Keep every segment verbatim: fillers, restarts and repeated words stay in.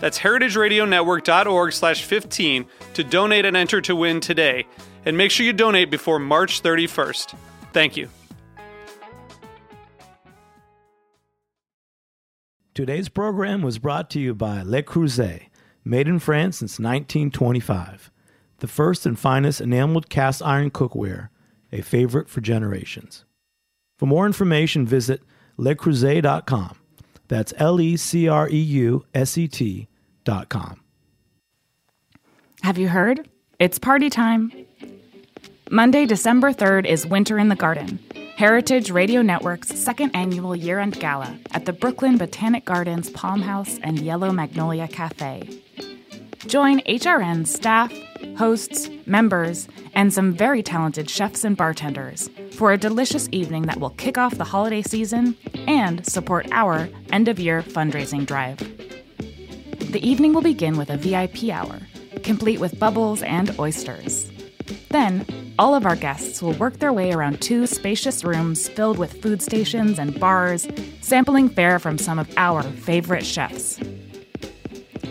That's heritage radio network dot org slash fifteen to donate and enter to win today. And make sure you donate before March thirty-first. Thank you. Today's program was brought to you by Le Creuset, made in France since nineteen twenty-five. The first and finest enameled cast iron cookware, a favorite for generations. For more information, visit le creuset dot com. That's L E C R E U S E T dot com. Have you heard? It's party time. Monday, December third is Winter in the Garden, Heritage Radio Network's second annual year-end gala at the Brooklyn Botanic Gardens Palm House and Yellow Magnolia Cafe. Join H R N staff, hosts, members, and some very talented chefs and bartenders for a delicious evening that will kick off the holiday season and support our end-of-year fundraising drive. The evening will begin with a V I P hour, complete with bubbles and oysters. Then, all of our guests will work their way around two spacious rooms filled with food stations and bars, sampling fare from some of our favorite chefs.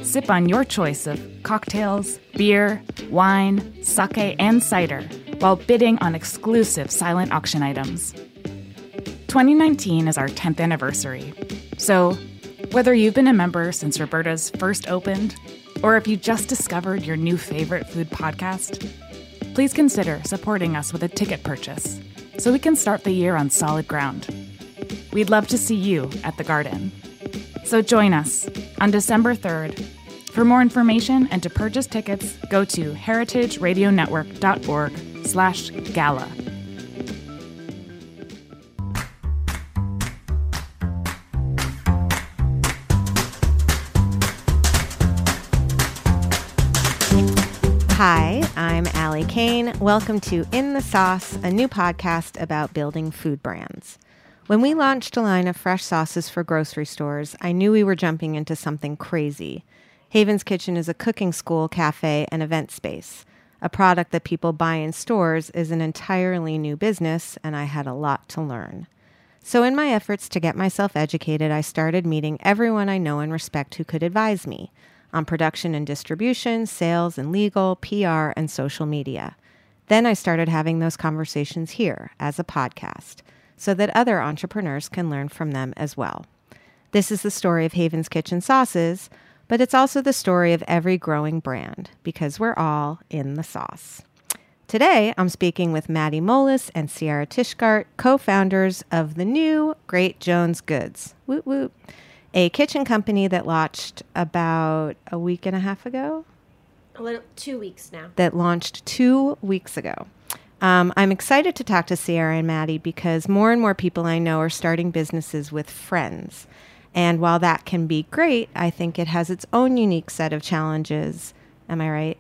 Sip on your choice of cocktails, beer, wine, sake, and cider while bidding on exclusive silent auction items. twenty nineteen is our tenth anniversary, so whether you've been a member since Roberta's first opened, or if you just discovered your new favorite food podcast, please consider supporting us with a ticket purchase so we can start the year on solid ground. We'd love to see you at the garden. So join us on December third. For more information and to purchase tickets, go to heritage radio network dot org slash gala. Hi, I'm Allie Kane. Welcome to In the Sauce, a new podcast about building food brands. When we launched a line of fresh sauces for grocery stores, I knew we were jumping into something crazy. Haven's Kitchen is a cooking school, cafe, and event space. A product that people buy in stores is an entirely new business, and I had a lot to learn. So in my efforts to get myself educated, I started meeting everyone I know and respect who could advise me on production and distribution, sales and legal, P R, and social media. Then I started having those conversations here as a podcast so that other entrepreneurs can learn from them as well. This is the story of Haven's Kitchen Sauces, but it's also the story of every growing brand because we're all in the sauce. Today, I'm speaking with Maddie Moelis and Sierra Tishgart, co-founders of the new Great Jones Goods. Woot woot. A kitchen company that launched about a week and a half ago? A little, two weeks now. That launched two weeks ago. Um, I'm excited to talk to Sierra and Maddie because more and more people I know are starting businesses with friends. And while that can be great, I think it has its own unique set of challenges. Am I right?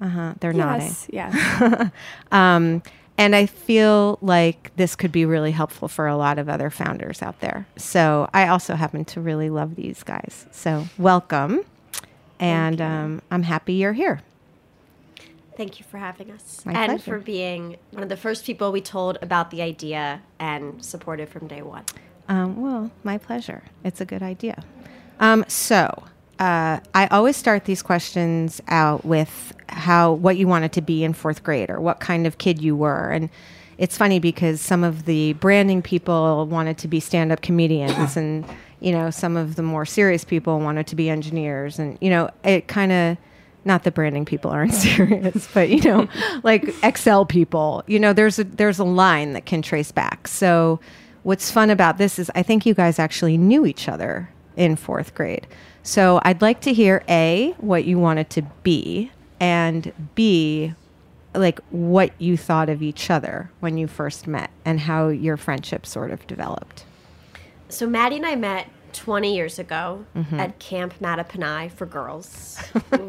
Uh-huh. They're yes, nodding. Yes, yeah. um, And I feel like this could be really helpful for a lot of other founders out there. So I also happen to really love these guys. So welcome. And um, I'm happy you're here. Thank you for having us. My and pleasure. For being one of the first people we told about the idea and supported from day one. Um, well, my pleasure. It's a good idea. Um, so... Uh, I always start these questions out with how what you wanted to be in fourth grade or what kind of kid you were. And it's funny because some of the branding people wanted to be stand-up comedians and, you know, some of the more serious people wanted to be engineers. And, you know, it kind of not that branding people aren't serious, but, you know, like Excel people, you know, there's a, there's a line that can trace back. So what's fun about this is I think you guys actually knew each other in fourth grade. So I'd like to hear, A, what you wanted to be, and B, like what you thought of each other when you first met and how your friendship sort of developed. So Maddie and I met twenty years ago mm-hmm. at Camp Madapanai for girls.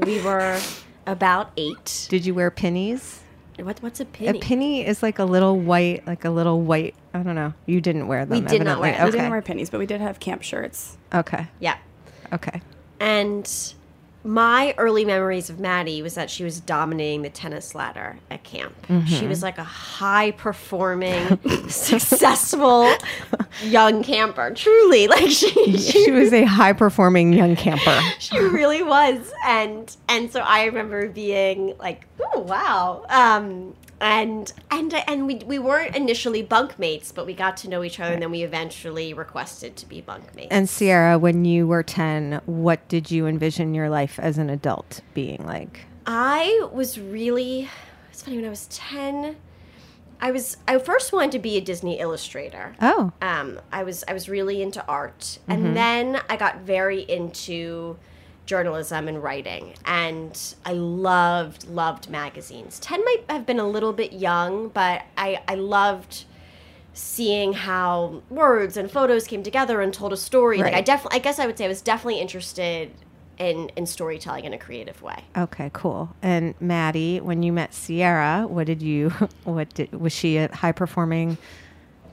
We were about eight. Did you wear pennies? What, what's a penny? A penny is like a little white, like a little white, I don't know. You didn't wear them. We did evidently. not wear them. Okay. We didn't wear pennies, but we did have camp shirts. Okay. Yeah. Okay. And my early memories of Maddie was that she was dominating the tennis ladder at camp. Mm-hmm. She was like a high-performing, successful young camper. Truly, like she, she she was a high-performing young camper. She really was, and and so I remember being like, "Oh wow!" Um, and and and we we weren't initially bunkmates, but we got to know each other, right. and then we eventually requested to be bunkmates. And Sierra, when you were ten, what did you envision your life as an adult being like? I was really, it's funny, when I was ten, I was I first wanted to be a Disney illustrator. Oh, um, I was I was really into art, mm-hmm. and then I got very into journalism and writing, and I loved loved magazines. ten might have been a little bit young, but I, I loved seeing how words and photos came together and told a story. Right. Like I definitely, I guess I would say I was definitely interested in in storytelling in a creative way. Okay, cool. And Maddie, when you met Sierra, what did you what did was she a high performing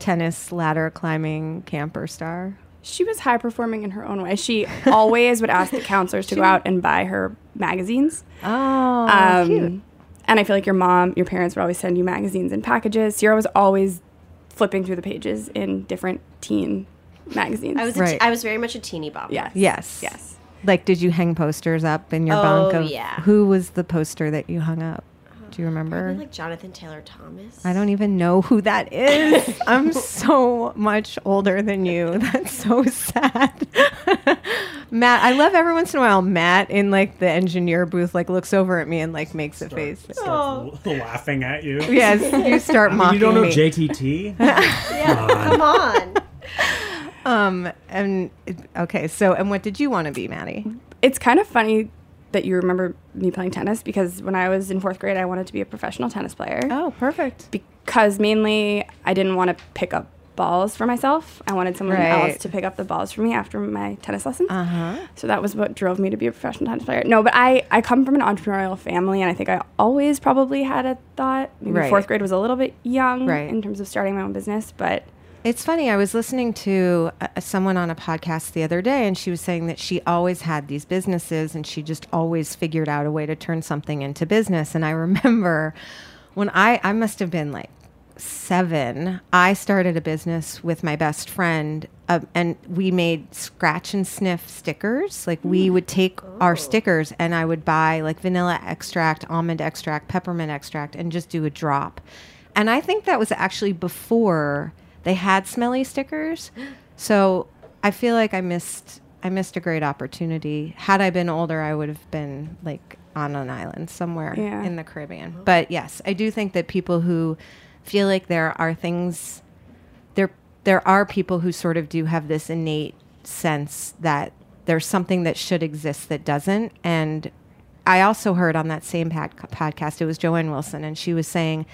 tennis ladder climbing camper star? She was high performing in her own way. She always would ask the counselors to go out and buy her magazines. Oh, um, cute. And I feel like your mom, your parents would always send you magazines in packages. Sierra was always flipping through the pages in different teen magazines. I was right. a te- I was very much a teeny bopper. Yes. Yes. Yes. Like, did you hang posters up in your oh, bunk? Oh, yeah. Who was the poster that you hung up? Do you remember? Probably like Jonathan Taylor Thomas. I don't even know who that is. I'm so much older than you. That's so sad. Matt, I love every once in a while, Matt in like the engineer booth, like looks over at me and like makes a start, face. Start oh. laughing at you. Yes, you start mocking me. You don't know me. J T T? Yeah, come on. Um, and okay, so and what did you want to be, Maddie? It's kind of funny that you remember me playing tennis, because when I was in fourth grade, I wanted to be a professional tennis player. Oh, perfect. Because mainly I didn't want to pick up balls for myself. I wanted someone right. else to pick up the balls for me after my tennis lessons. Uh-huh. So that was what drove me to be a professional tennis player. No, but I, I come from an entrepreneurial family, and I think I always probably had a thought. Maybe right. fourth grade was a little bit young right. in terms of starting my own business, but... It's funny, I was listening to uh, someone on a podcast the other day, and she was saying that she always had these businesses, and she just always figured out a way to turn something into business. And I remember when I, I must have been like seven, I started a business with my best friend, uh, and we made scratch and sniff stickers. Like we would take oh. our stickers, and I would buy like vanilla extract, almond extract, peppermint extract, and just do a drop. And I think that was actually before... they had smelly stickers, so I feel like I missed I missed a great opportunity. Had I been older, I would have been like on an island somewhere yeah. in the Caribbean. But yes, I do think that people who feel like there are things, there there are people who sort of do have this innate sense that there's something that should exist that doesn't. And I also heard on that same pod- podcast, it was Joanne Wilson, and she was saying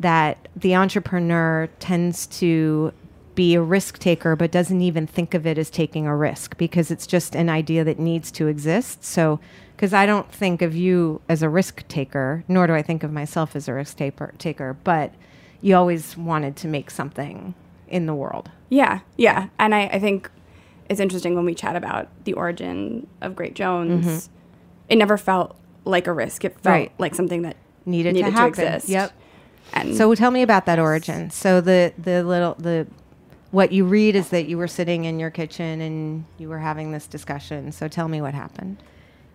that the entrepreneur tends to be a risk taker, but doesn't even think of it as taking a risk because it's just an idea that needs to exist. So, because I don't think of you as a risk taker, nor do I think of myself as a risk taker, taker, but you always wanted to make something in the world. Yeah, yeah. And I, I think it's interesting when we chat about the origin of Great Jones, mm-hmm. it never felt like a risk. It felt right. like something that needed, needed to, to exist. Yep. And so tell me about that origin. So the, the little the what you read is that you were sitting in your kitchen and you were having this discussion. So tell me what happened.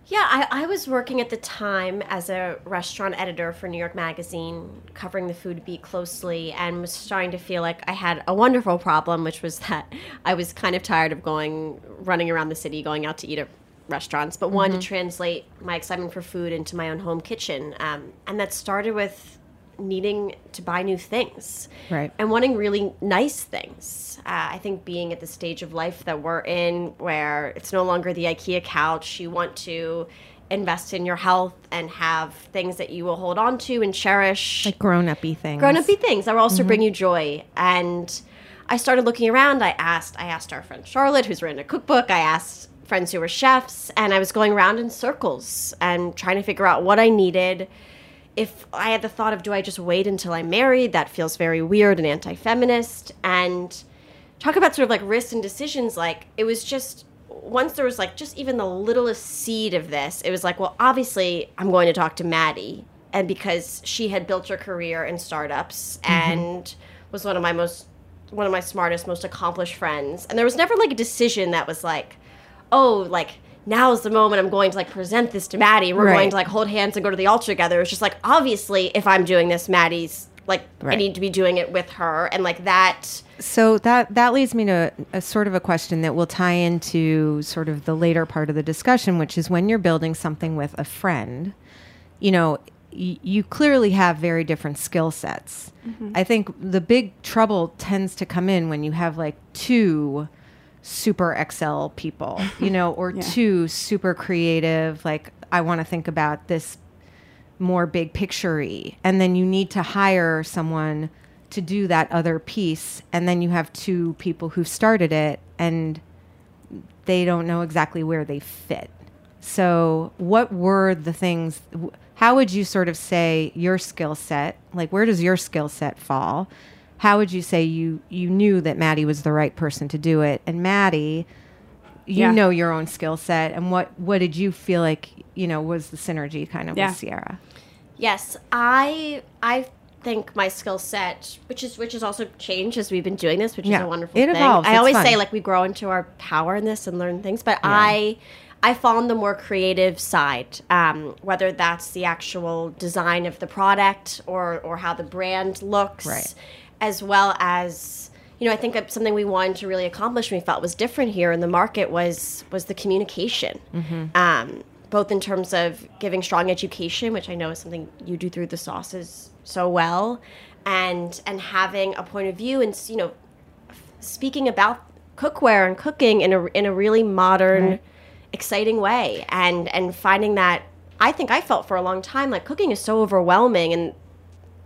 Yeah, I, I was working at the time as a restaurant editor for New York Magazine, covering the food beat closely, and was starting to feel like I had a wonderful problem, which was that I was kind of tired of going running around the city, going out to eat at restaurants, but wanted mm-hmm. to translate my excitement for food into my own home kitchen. Um, and that started with needing to buy new things, right? And wanting really nice things. Uh, I think being at the stage of life that we're in, where it's no longer the IKEA couch, you want to invest in your health and have things that you will hold on to and cherish. Like grown-uppy things. Grown-uppy things that will also mm-hmm. bring you joy. And I started looking around. I asked, I asked our friend Charlotte, who's written a cookbook. I asked friends who were chefs, and I was going around in circles and trying to figure out what I needed. If I had the thought of, do I just wait until I'm married? That feels very weird and anti-feminist. And talk about sort of like risks and decisions. Like, it was just, once there was like just even the littlest seed of this, it was like, well, obviously I'm going to talk to Maddie. And because she had built her career in startups mm-hmm. and was one of my most, one of my smartest, most accomplished friends. And there was never like a decision that was like, oh, like, now's the moment I'm going to, like, present this to Maddie. We're right. going to, like, hold hands and go to the altar together. It's just, like, obviously, if I'm doing this, Maddie's, like, right. I need to be doing it with her. And, like, that... So that, that leads me to a, a sort of a question that will tie into sort of the later part of the discussion, which is when you're building something with a friend, you know, y- you clearly have very different skill sets. Mm-hmm. I think the big trouble tends to come in when you have, like, two... super Excel people, you know, or yeah. two super creative, like, I want to think about this more big picture-y. And then you need to hire someone to do that other piece. And then you have two people who've started it and they don't know exactly where they fit. So what were the things, how would you sort of say your skill set, like, where does your skill set fall? How would you say you, you knew that Maddie was the right person to do it? And Maddie, you yeah. know your own skill set. And what, what did you feel like, you know, was the synergy kind of yeah. with Sierra? Yes. I I think my skill set, which is which is also changed as we've been doing this, which yeah. is a wonderful it thing. Evolves. I it's always fun. say, like, we grow into our power in this and learn things. But yeah. I... I fall on the more creative side, um, whether that's the actual design of the product or, or how the brand looks, right. as well as, you know, I think something we wanted to really accomplish and we felt was different here in the market was was the communication, mm-hmm. um, both in terms of giving strong education, which I know is something you do through the sauces so well, and and having a point of view and, you know, speaking about cookware and cooking in a, in a really modern right. exciting way, and and finding that I think I felt for a long time like cooking is so overwhelming, and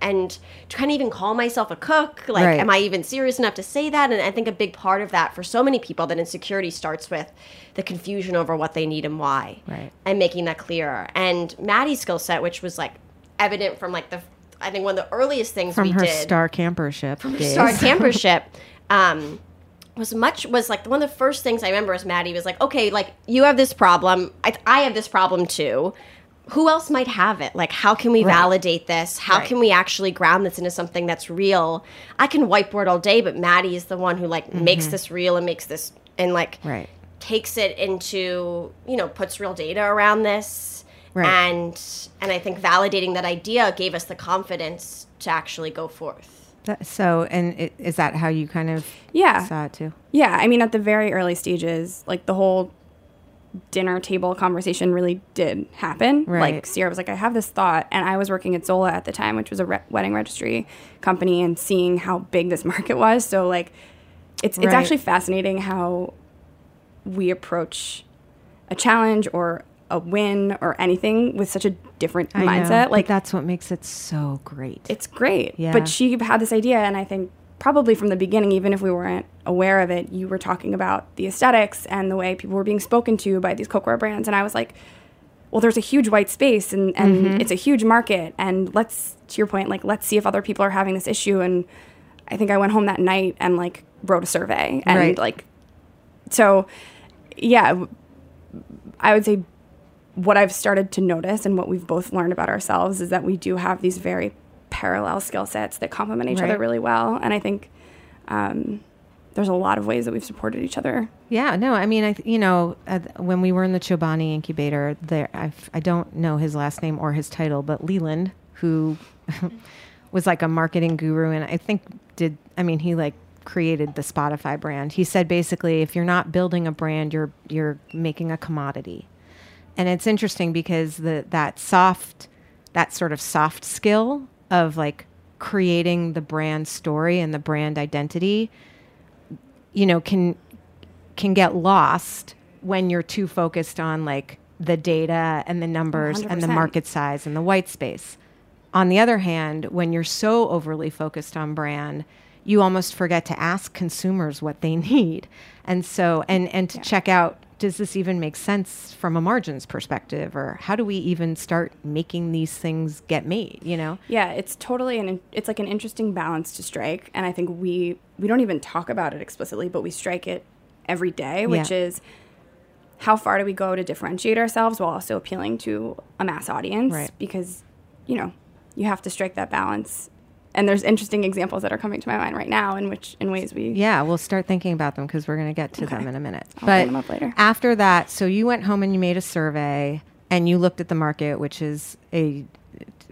and trying to even call myself a cook, like right. am I even serious enough to say that? And I think a big part of that for so many people, that insecurity starts with the confusion over what they need and why, right. and making that clearer. And Maddie's skill set, which was like evident from like the I think one of the earliest things from we her did star campership from days. star campership um was much was like one of the first things I remember is Maddie was like, okay, like, you have this problem, I, I have this problem too, who else might have it, like, how can we right. validate this, how right. can we actually ground this into something that's real? I can whiteboard all day, but Maddie is the one who like mm-hmm. makes this real and makes this and like right. takes it into, you know, puts real data around this right. and and I think validating that idea gave us the confidence to actually go forth. So, and it, is that how you kind of yeah. saw it too? Yeah. I mean, at the very early stages, like, the whole dinner table conversation really did happen. Right. Like, Sierra was like, I have this thought. And I was working at Zola at the time, which was a re- wedding registry company, and seeing how big this market was. So, like, it's right. it's actually fascinating how we approach a challenge or a win or anything with such a different I mindset. Know, like, that's what makes it so great. It's great. Yeah. But she had this idea, and I think probably from the beginning, even if we weren't aware of it, you were talking about the aesthetics and the way people were being spoken to by these cookware brands. And I was like, well, there's a huge white space, and, and mm-hmm. it's a huge market. And let's, to your point, like, let's see if other people are having this issue. And I think I went home that night and like wrote a survey. And right. like, so yeah, I would say what I've started to notice and what we've both learned about ourselves is that we do have these very parallel skill sets that complement each right. other really well. And I think um, there's a lot of ways that we've supported each other. Yeah, no, I mean, I th- you know, uh, when we were in the Chobani incubator, there I, f- I don't know his last name or his title, but Leland, who was like a marketing guru, and I think did, I mean, he like created the Spotify brand. He said basically, if you're not building a brand, you're you're making a commodity. And it's interesting because the that soft, that sort of soft skill of like creating the brand story and the brand identity, you know, can can get lost when you're too focused on like the data and the numbers one hundred percent and the market size and the white space. On the other hand, when you're so overly focused on brand, you almost forget to ask consumers what they need. And so, and, and to yeah. check out, does this even make sense from a margins perspective, or how do we even start making these things get made, you know? Yeah, it's totally an, it's like an interesting balance to strike. And I think we, we don't even talk about it explicitly, but we strike it every day, which yeah. is how far do we go to differentiate ourselves while also appealing to a mass audience? Right. Because, you know, you have to strike that balance. And there's interesting examples that are coming to my mind right now in which, in ways we... Yeah, we'll start thinking about them because we're going to get to okay. them in a minute. I'll bring them up later. But after that, so you went home and you made a survey and you looked at the market, which is a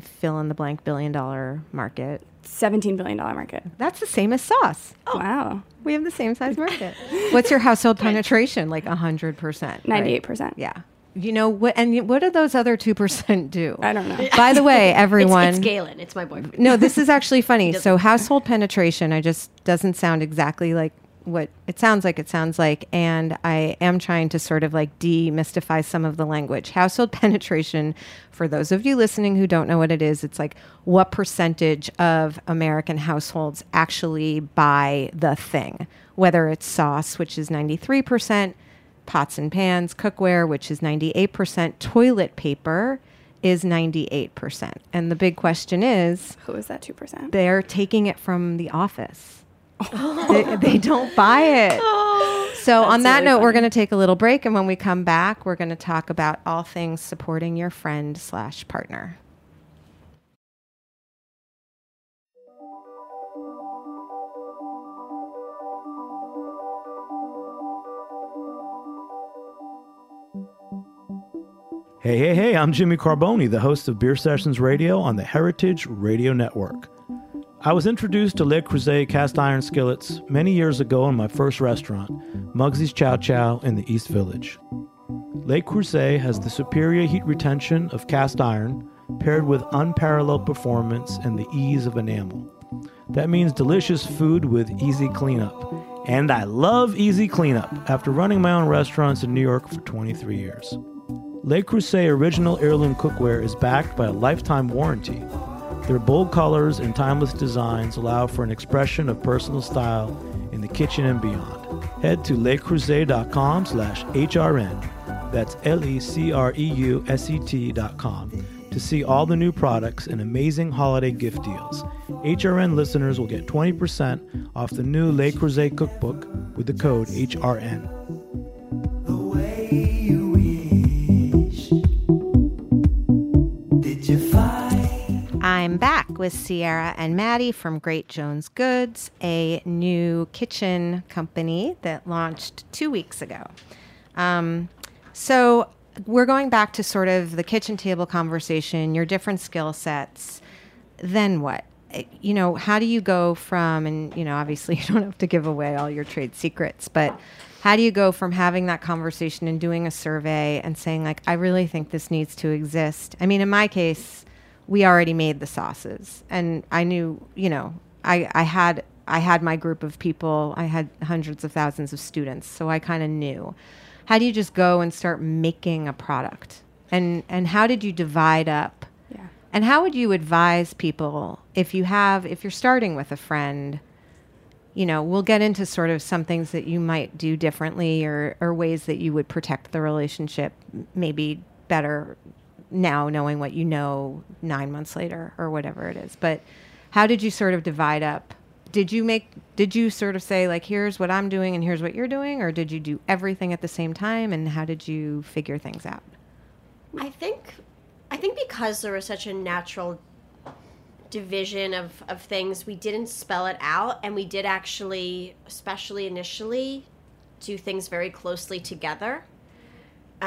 fill-in-the-blank billion-dollar market. seventeen billion dollars market. That's the same as Sauce. Oh, wow. We have the same size market. What's your household penetration? Like one hundred percent. ninety-eight percent. Right? Yeah. You know what? And what do those other two percent do? I don't know. By the way, everyone, it's, it's Galen. It's my boyfriend. No, this is actually funny. So household penetration, I just doesn't sound exactly like what it sounds like. It sounds like, and I am trying to sort of like demystify some of the language. Household penetration, for those of you listening who don't know what it is, it's like what percentage of American households actually buy the thing, whether it's Sauce, which is ninety-three percent. Pots and pans, cookware, which is ninety-eight percent. Toilet paper is ninety-eight percent. And the big question is... Who is that two percent? They're taking it from The Office. Oh. They, they don't buy it. Oh, so on that really note, funny. We're going to take a little break. And when we come back, we're going to talk about all things supporting your friend slash partner. Hey, hey, hey, I'm Jimmy Carbone, the host of Beer Sessions Radio on the Heritage Radio Network. I was introduced to Le Creuset cast iron skillets many years ago in my first restaurant, Muggsy's Chow Chow in the East Village. Le Creuset has the superior heat retention of cast iron paired with unparalleled performance and the ease of enamel. That means delicious food with easy cleanup. And I love easy cleanup after running my own restaurants in New York for twenty-three years. Le Creuset original heirloom cookware is backed by a lifetime warranty. Their bold colors and timeless designs allow for an expression of personal style in the kitchen and beyond. Head to lecreuset.com slash hrn, that's L-E-C-R-E-U-S-E-T dot com, to see all the new products and amazing holiday gift deals. H R N listeners will get twenty percent off the new Le Creuset cookbook with the code H R N. I'm back with Sierra and Maddie from Great Jones Goods, a new kitchen company that launched two weeks ago. Um, so we're going back to sort of the kitchen table conversation, your different skill sets. Then what? You know, how do you go from, and, you know, obviously you don't have to give away all your trade secrets, but how do you go from having that conversation and doing a survey and saying, like, I really think this needs to exist? I mean, in my case... we already made the sauces, and I knew, you know, I, I had, I had my group of people, I had hundreds of thousands of students. So I kind of knew. How do you just go and start making a product? And, and how did you divide up? Yeah. And how would you advise people if you have, if you're starting with a friend, you know, we'll get into sort of some things that you might do differently, or, or ways that you would protect the relationship maybe better now, knowing what you know nine months later or whatever it is. But how did you sort of divide up? Did you make, did you sort of say, like, here's what I'm doing and here's what you're doing? Or did you do everything at the same time? And how did you figure things out? I think, I think because there was such a natural division of, of things, we didn't spell it out. And we did actually, especially initially, do things very closely together.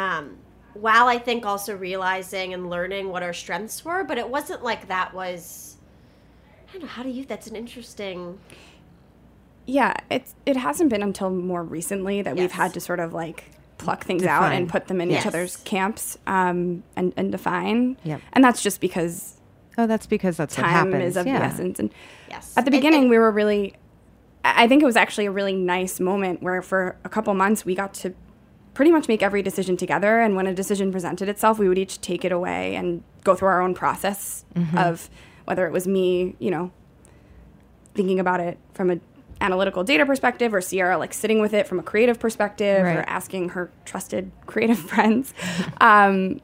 Um, While I think also realizing and learning what our strengths were, but it wasn't like that was, I don't know, how do you, that's an interesting... yeah, it's it hasn't been until more recently that yes. we've had to sort of like pluck things define. out and put them in yes. each other's camps um, and, and define. Yep. And that's just because oh, that's because that's time what happens. is of yeah. the essence. And yes. at the beginning, and, and we were really. I think it was actually a really nice moment where for a couple months we got to pretty much make every decision together. And when a decision presented itself, we would each take it away and go through our own process mm-hmm. of whether it was me, you know, thinking about it from an analytical data perspective, or Sierra like sitting with it from a creative perspective, right. or asking her trusted creative friends. Um,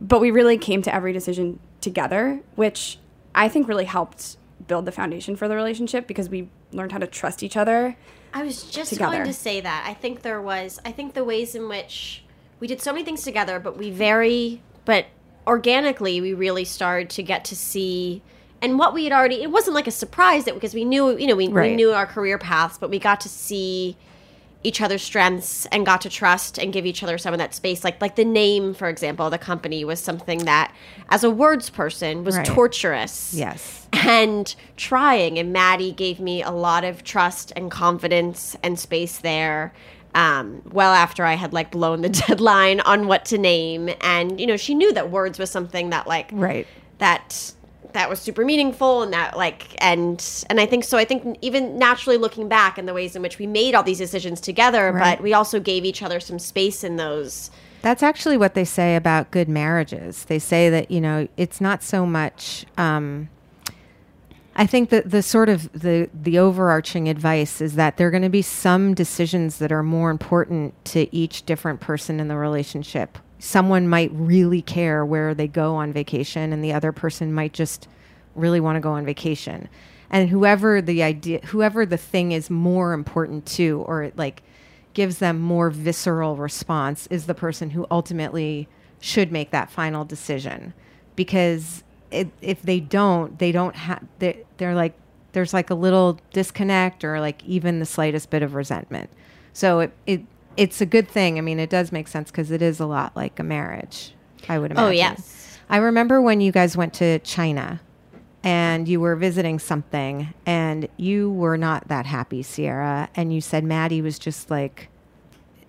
but we really came to every decision together, which I think really helped build the foundation for the relationship, because we learned how to trust each other. I was just together. going to say that. I think there was, I think the ways in which we did so many things together, but we very, but organically we really started to get to see, and what we had already, it wasn't like a surprise that because we knew, you know, we, right. we knew our career paths, but we got to see each other's strengths and got to trust and give each other some of that space. Like like the name, for example, the company was something that, as a words person, was right. torturous. Yes. And trying. And Maddie gave me a lot of trust and confidence and space there. Um, well after I had like blown the deadline on what to name. And, you know, she knew that words was something that like right. that that was super meaningful, and that like, and, and I think, so I think even naturally looking back and the ways in which we made all these decisions together, right. but we also gave each other some space in those. That's actually what they say about good marriages. They say that, you know, it's not so much, um, I think that the sort of the, the overarching advice is that there are going to be some decisions that are more important to each different person in the relationship. Someone might really care where they go on vacation, and the other person might just really want to go on vacation. And whoever the idea, whoever the thing is more important to, or it like gives them more visceral response, is the person who ultimately should make that final decision. Because it, if they don't, they don't have, they, they're like, there's like a little disconnect or like even the slightest bit of resentment. So it, it, it's a good thing. I mean, it does make sense because it is a lot like a marriage, I would imagine. Oh, yes. I remember when you guys went to China and you were visiting something and you were not that happy, Sierra. And you said Maddie was just like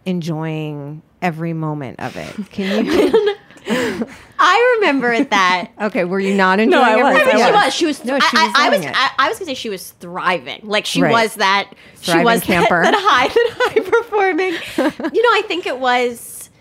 enjoying every moment of it. Can you? I remember it that. Okay, were you not enjoying it? No, I was. I mean, I was. She was. She was. No, she was. I, I, I was. I, I was gonna say she was thriving. Like she right. was that. Thriving she was camper. That, that high, that high performing. You know, I think it was.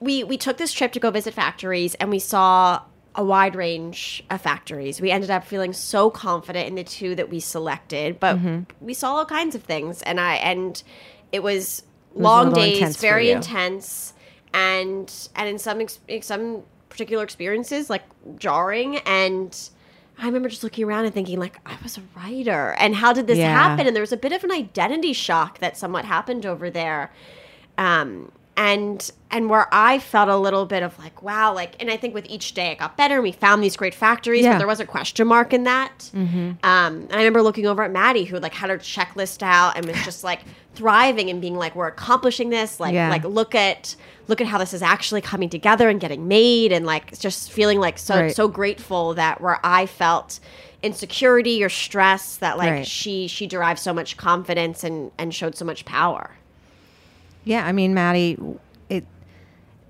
We we took this trip to go visit factories, and we saw a wide range of factories. We ended up feeling so confident in the two that we selected, but mm-hmm. we saw all kinds of things, and I and it was, it was long days, intense very intense. And and in some ex- some particular experiences, like, jarring. And I remember just looking around and thinking, like, I was a writer. And how did this yeah. happen? And there was a bit of an identity shock that somewhat happened over there. Um, and and where I felt a little bit of, like, wow. like, and I think with each day it got better. And we found these great factories. Yeah. But there was a question mark in that. Mm-hmm. Um, and I remember looking over at Maddie, who, like, had her checklist out and was just, like, thriving and being like, we're accomplishing this. Like, yeah. like look at... look at how this is actually coming together and getting made, and like just feeling like so right. so grateful that where I felt insecurity or stress, that like right. she she derived so much confidence and and showed so much power. Yeah, I mean, Maddie, it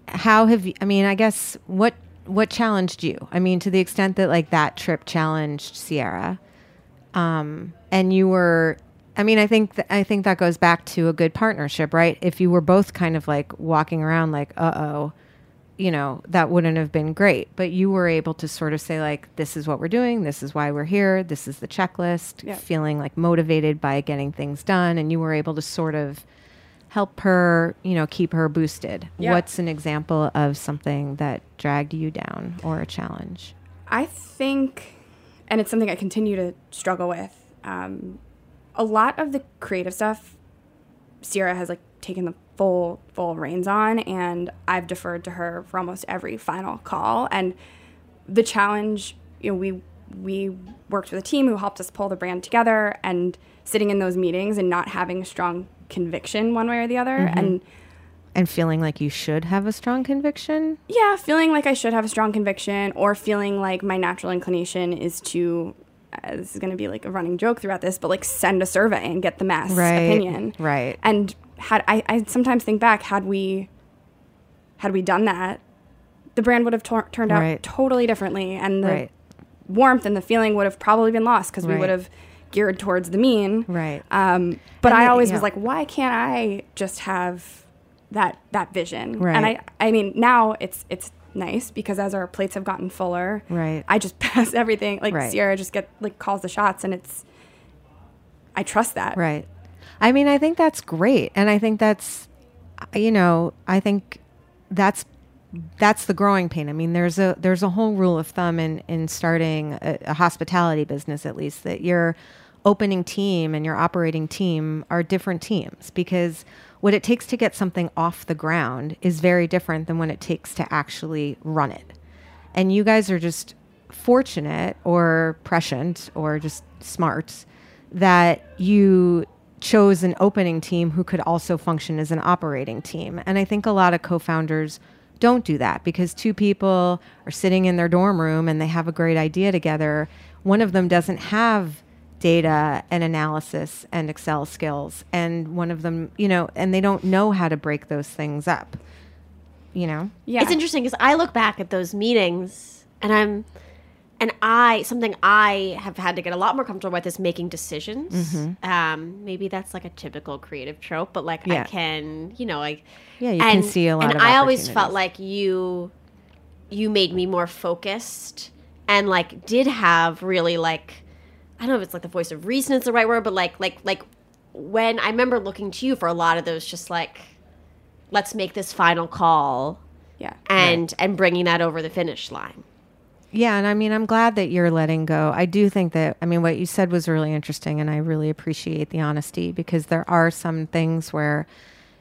how have you I mean, I guess what what challenged you? I mean, to the extent that like that trip challenged Sierra. Um and you were I mean, I think th- I think that goes back to a good partnership, right? If you were both kind of like walking around like, uh-oh, you know, that wouldn't have been great. But you were able to sort of say like, this is what we're doing. This is why we're here. This is the checklist, yeah. feeling like motivated by getting things done. And you were able to sort of help her, you know, keep her boosted. Yeah. What's an example of something that dragged you down or a challenge? I think, and it's something I continue to struggle with, um, a lot of the creative stuff, Sierra has, like, taken the full, full reins on, and I've deferred to her for almost every final call. And the challenge, you know, we we worked with a team who helped us pull the brand together, and sitting in those meetings and not having a strong conviction one way or the other. Mm-hmm. And and feeling like you should have a strong conviction? Yeah, feeling like I should have a strong conviction, or feeling like my natural inclination is to uh, this is going to be like a running joke throughout this, but like send a survey and get the mass right, opinion. Right. And had I, I sometimes think back, had we, had we done that, the brand would have tor- turned out right. totally differently. And the right. warmth and the feeling would have probably been lost because right. we would have geared towards the mean. Right. Um, but and I the, always yeah. was like, why can't I just have that, that vision? Right. And I, I mean, now it's, it's, nice because as our plates have gotten fuller, right, I just pass everything like right. Sierra just get like calls the shots, and it's I trust that. Right. I mean, I think that's great, and I think that's you know I think that's that's the growing pain. I mean, there's a there's a whole rule of thumb in in starting a, a hospitality business, at least, that your opening team and your operating team are different teams, because what it takes to get something off the ground is very different than what it takes to actually run it. And you guys are just fortunate or prescient or just smart that you chose an opening team who could also function as an operating team. And I think a lot of co-founders don't do that, because two people are sitting in their dorm room and they have a great idea together. One of them doesn't have data and analysis and Excel skills, and one of them, you know, and they don't know how to break those things up, you know? Yeah. It's interesting because I look back at those meetings and I'm, and I, something I have had to get a lot more comfortable with is making decisions. Mm-hmm. Um, maybe that's like a typical creative trope, but like yeah. I can, you know, like, yeah, you and, can see a lot and of I always felt like you, you made me more focused and like did have really like, I don't know if it's like the voice of reason is the right word, but like, like, like when I remember looking to you for a lot of those, just like, let's make this final call, yeah, and right. and bringing that over the finish line. Yeah, and I mean, I'm glad that you're letting go. I do think that, I mean, what you said was really interesting, and I really appreciate the honesty, because there are some things where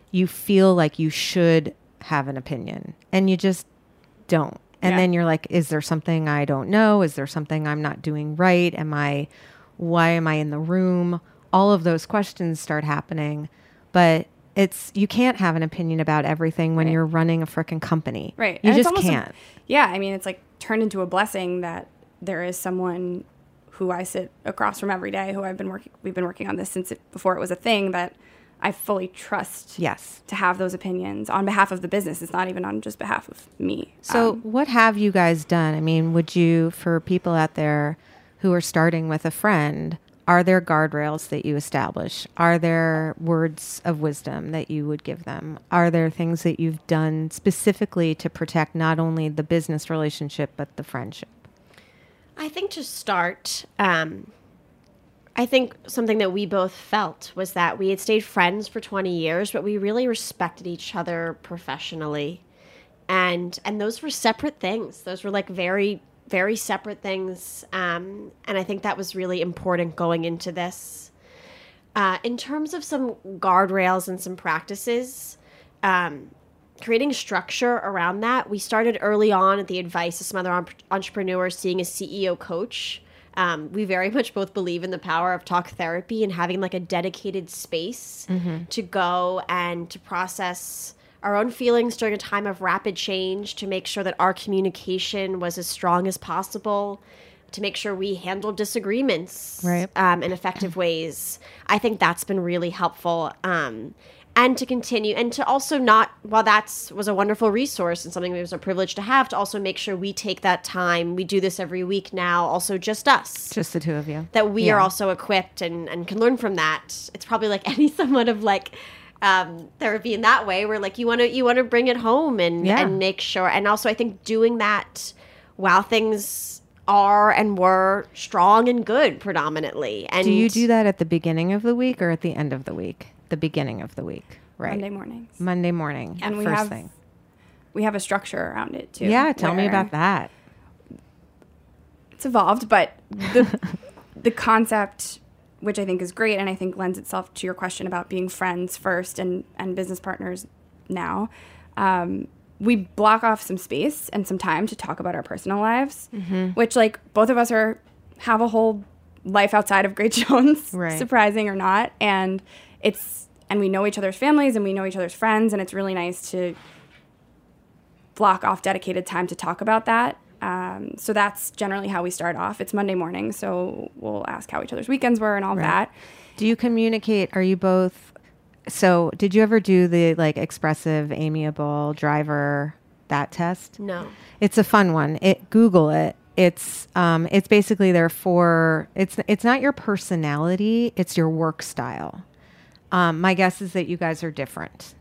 you feel like you should have an opinion, and you just don't. And yeah. then you're like, is there something I don't know? Is there something I'm not doing right? Am I, why am I in the room? All of those questions start happening. But it's, you can't have an opinion about everything when right. you're running a frickin' company. Right. You and just can't. A, yeah. I mean, it's like turned into a blessing that there is someone who I sit across from every day, who I've been working, we've been working on this since it, before it was a thing, that I fully trust yes. to have those opinions on behalf of the business. It's not even on just behalf of me. So um, what have you guys done? I mean, would you, for people out there who are starting with a friend, are there guardrails that you establish? Are there words of wisdom that you would give them? Are there things that you've done specifically to protect not only the business relationship, but the friendship? I think to start... Um, I think something that we both felt was that we had stayed friends for twenty years, but we really respected each other professionally. And and those were separate things. Those were like very, very separate things. Um, and I think that was really important going into this. Uh, in terms of some guardrails and some practices, um, creating structure around that, we started early on at the advice of some other entrepreneurs seeing a C E O coach. Um, we very much both believe in the power of talk therapy and having like a dedicated space mm-hmm. to go and to process our own feelings during a time of rapid change, to make sure that our communication was as strong as possible, to make sure we handled disagreements right. um, in effective ways. I think that's been really helpful. Um, and to continue and to also not, while that was a wonderful resource and something it was a privilege to have, to also make sure we take that time. We do this every week now, also just us. Just the two of you. That we yeah. are also equipped and, and can learn from that. It's probably like any somewhat of like um, therapy in that way, where like you want to you want to bring it home and, yeah. and make sure. And also I think doing that while things are and were strong and good predominantly. And do you do that at the beginning of the week or at the end of the week? The beginning of the week, right? Monday mornings. Monday morning, yeah. and we first have thing. we have a structure around it too. Yeah, tell me about that. It's evolved, but the the concept, which I think is great, and I think lends itself to your question about being friends first and and business partners now. Um, we block off some space and some time to talk about our personal lives, mm-hmm. which like both of us are have a whole life outside of Great Jones, right. surprising or not, and. It's and we know each other's families and we know each other's friends, and it's really nice to block off dedicated time to talk about that Um, so that's generally how we start off. It's Monday morning, so we'll ask how each other's weekends were and all right. that. Do you communicate? Are you both? So did you ever do the like expressive, amiable driver, that test? No. It's a fun one. It Google it. It's um, it's basically there for it's it's not your personality. It's your work style. Um, my guess is that you guys are different.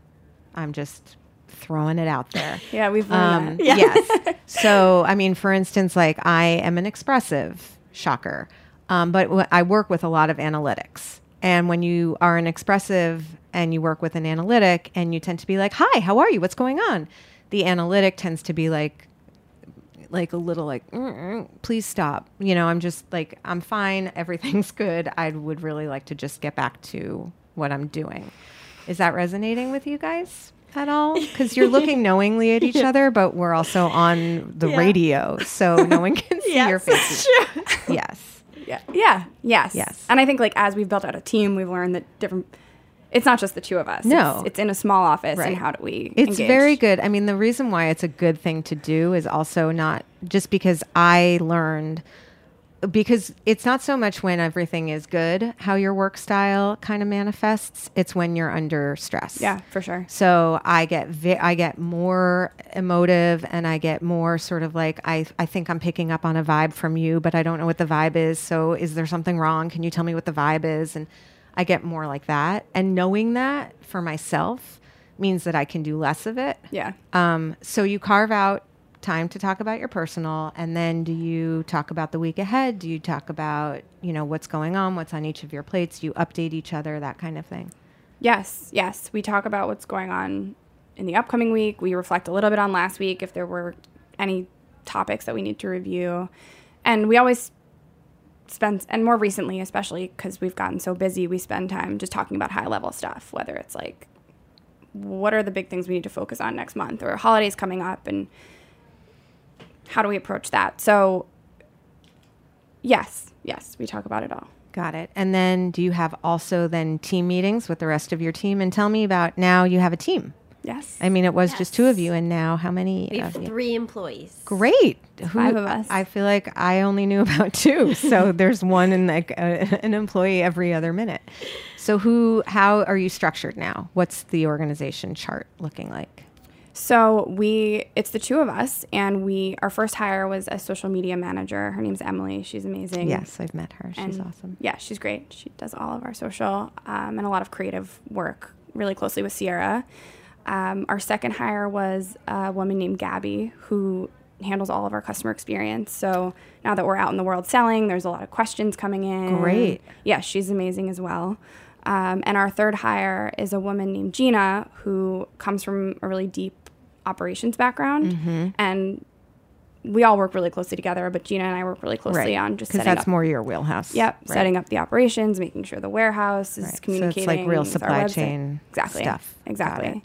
I'm just throwing it out there. Yeah, we've learned um, that. Yeah. Yes. So, I mean, for instance, like I am an expressive, shocker, um, but w- I work with a lot of analytics. And when you are an expressive and you work with an analytic and you tend to be like, hi, how are you? What's going on? The analytic tends to be like, like a little like, please stop. You know, I'm just like, I'm fine. Everything's good. I would really like to just get back to what I'm doing. Is that resonating with you guys at all? Because you're looking knowingly at each yeah. other, but we're also on the yeah. radio, so no one can see yes, your faces. Sure. Yes. Yeah. Yeah. Yes. Yes. And I think like as we've built out a team, we've learned that different. It's not just the two of us. No. It's, it's in a small office, right. and how do we It's engage? Very good. I mean, the reason why it's a good thing to do is also not just because I learned. Because it's not so much when everything is good, how your work style kind of manifests. It's when you're under stress. Yeah, for sure. So I get vi- I get more emotive, and I get more sort of like, I, I think I'm picking up on a vibe from you, but I don't know what the vibe is. So is there something wrong? Can you tell me what the vibe is? And I get more like that. And knowing that for myself means that I can do less of it. Yeah. Um. So you carve out time to talk about your personal, and then do you talk about the week ahead? Do you talk about, you know, what's going on, what's on each of your plates? You update each other, that kind of thing. Yes, yes. We talk about what's going on in the upcoming week. We reflect a little bit on last week if there were any topics that we need to review. And we always spend, and more recently especially because we've gotten so busy, we spend time just talking about high-level stuff, whether it's like what are the big things we need to focus on next month, or holidays coming up, and how do we approach that? So, yes, yes, we talk about it all. Got it. And then do you have also then team meetings with the rest of your team? And tell me about now you have a team. Yes. I mean, it was yes. just two of you, and now how many? We have three you? employees. Great. Who, Five of us. I feel like I only knew about two, so there's one in like uh, an employee every other minute. So who? How are you structured now? What's the organization chart looking like? So we, it's the two of us, and we, our first hire was a social media manager. Her name's Emily. She's amazing. Yes, I've met her. She's and awesome. Yeah, she's great. She does all of our social um, and a lot of creative work really closely with Sierra. Um, our second hire was a woman named Gabby, who handles all of our customer experience. So now that we're out in the world selling, there's a lot of questions coming in. Great. Yeah, she's amazing as well. Um, and our third hire is a woman named Gina, who comes from a really deep operations background, mm-hmm. and we all work really closely together, but Gina and I work really closely right. on just setting up. Because that's more your wheelhouse. Yep. Right. Setting up the operations, making sure the warehouse is right. communicating. So it's like real supply chain exactly. stuff. Exactly.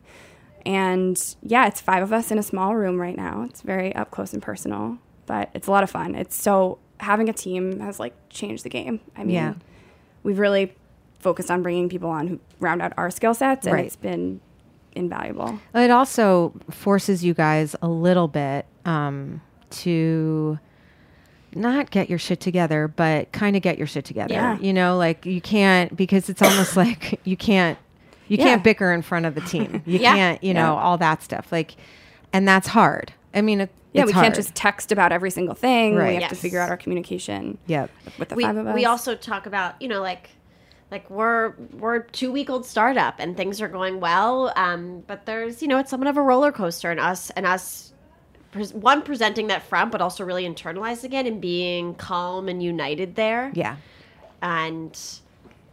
And yeah, it's five of us in a small room right now. It's very up close and personal, but it's a lot of fun. It's so, having a team has like changed the game. I mean, yeah. we've really focused on bringing people on who round out our skill sets, and right. it's been invaluable. It also forces you guys a little bit um, to not get your shit together, but kind of get your shit together. Yeah. You know, like you can't, because it's almost like you can't, you yeah. can't bicker in front of the team. You yeah. can't, you know, yeah. all that stuff. Like, and that's hard. I mean, it, yeah, it's we hard. Can't just text about every single thing. Right. We have yes. to figure out our communication. Yep. With the we, five of us. We also talk about, you know, like, Like we're we're a two week old startup, and things are going well, um, but there's, you know, it's somewhat of a roller coaster, and us and us pres- one presenting that front, but also really internalizing it and being calm and united there. Yeah, and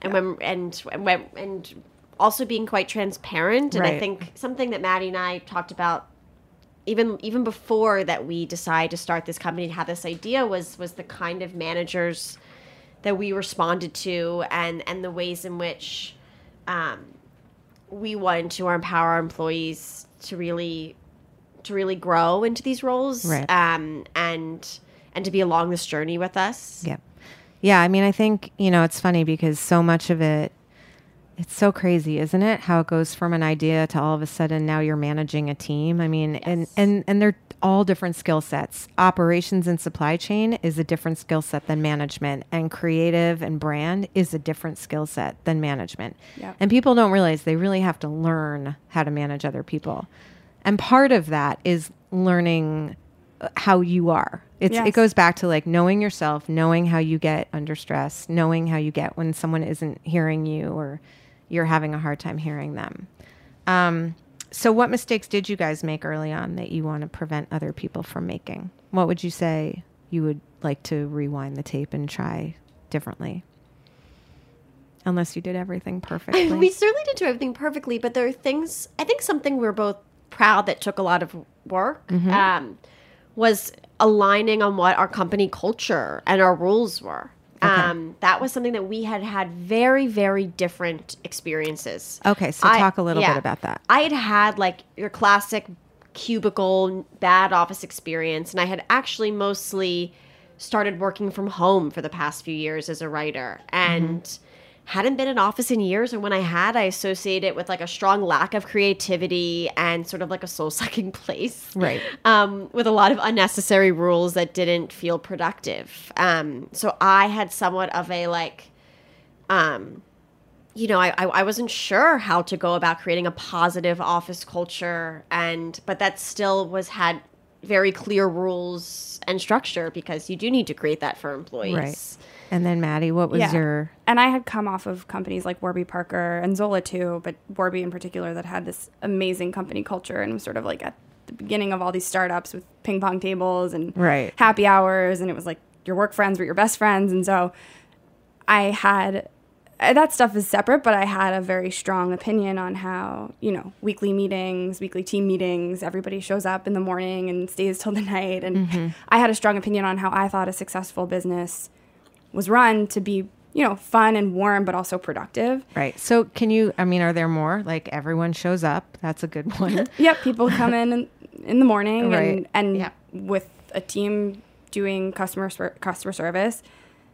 and yeah. when and when and also being quite transparent. And right. I think something that Maddie and I talked about even even before that we decided to start this company and have this idea was was the kind of managers that we responded to, and, and the ways in which um, we wanted to empower our employees to really to really grow into these roles, right. um, and and to be along this journey with us. Yeah, yeah. I mean, I think, you know, it's funny because so much of it, it's so crazy, isn't it? How it goes from an idea to all of a sudden now you're managing a team. I mean, yes. and and and they're all different skill sets. Operations and supply chain is a different skill set than management, and creative and brand is a different skill set than management. Yep. And people don't realize they really have to learn how to manage other people. And part of that is learning how you are. It's, yes. It goes back to like knowing yourself, knowing how you get under stress, knowing how you get when someone isn't hearing you or you're having a hard time hearing them. Um, so what mistakes did you guys make early on that you want to prevent other people from making? What would you say you would like to rewind the tape and try differently? Unless you did everything perfectly. We certainly didn't do everything perfectly, but there are things, I think something we're both proud that took a lot of work, mm-hmm. um, was aligning on what our company culture and our rules were. Okay. Um, that was something that we had had very, very different experiences. Okay, so I, talk a little yeah, bit about that. I had had like your classic cubicle, bad office experience, and I had actually mostly started working from home for the past few years as a writer, and mm-hmm. hadn't been in office in years, and when I had, I associated it with like a strong lack of creativity and sort of like a soul-sucking place, right? Um, with a lot of unnecessary rules that didn't feel productive. Um, so I had somewhat of a like, um, you know, I, I I wasn't sure how to go about creating a positive office culture, and but that still was had very clear rules and structure because you do need to create that for employees. Right. And then Maddie, what was yeah. your... And I had come off of companies like Warby Parker and Zola too, but Warby in particular that had this amazing company culture and was sort of like at the beginning of all these startups with ping pong tables and right. happy hours. And it was like your work friends were your best friends. And so I had... That stuff is separate, but I had a very strong opinion on how, you know, weekly meetings, weekly team meetings, everybody shows up in the morning and stays till the night. And mm-hmm. I had a strong opinion on how I thought a successful business was run to be, you know, fun and warm, but also productive. Right. So can you, I mean, are there more? Like everyone shows up. That's a good one. Yep. People come in in the morning right. and, and yeah. with a team doing customer customer service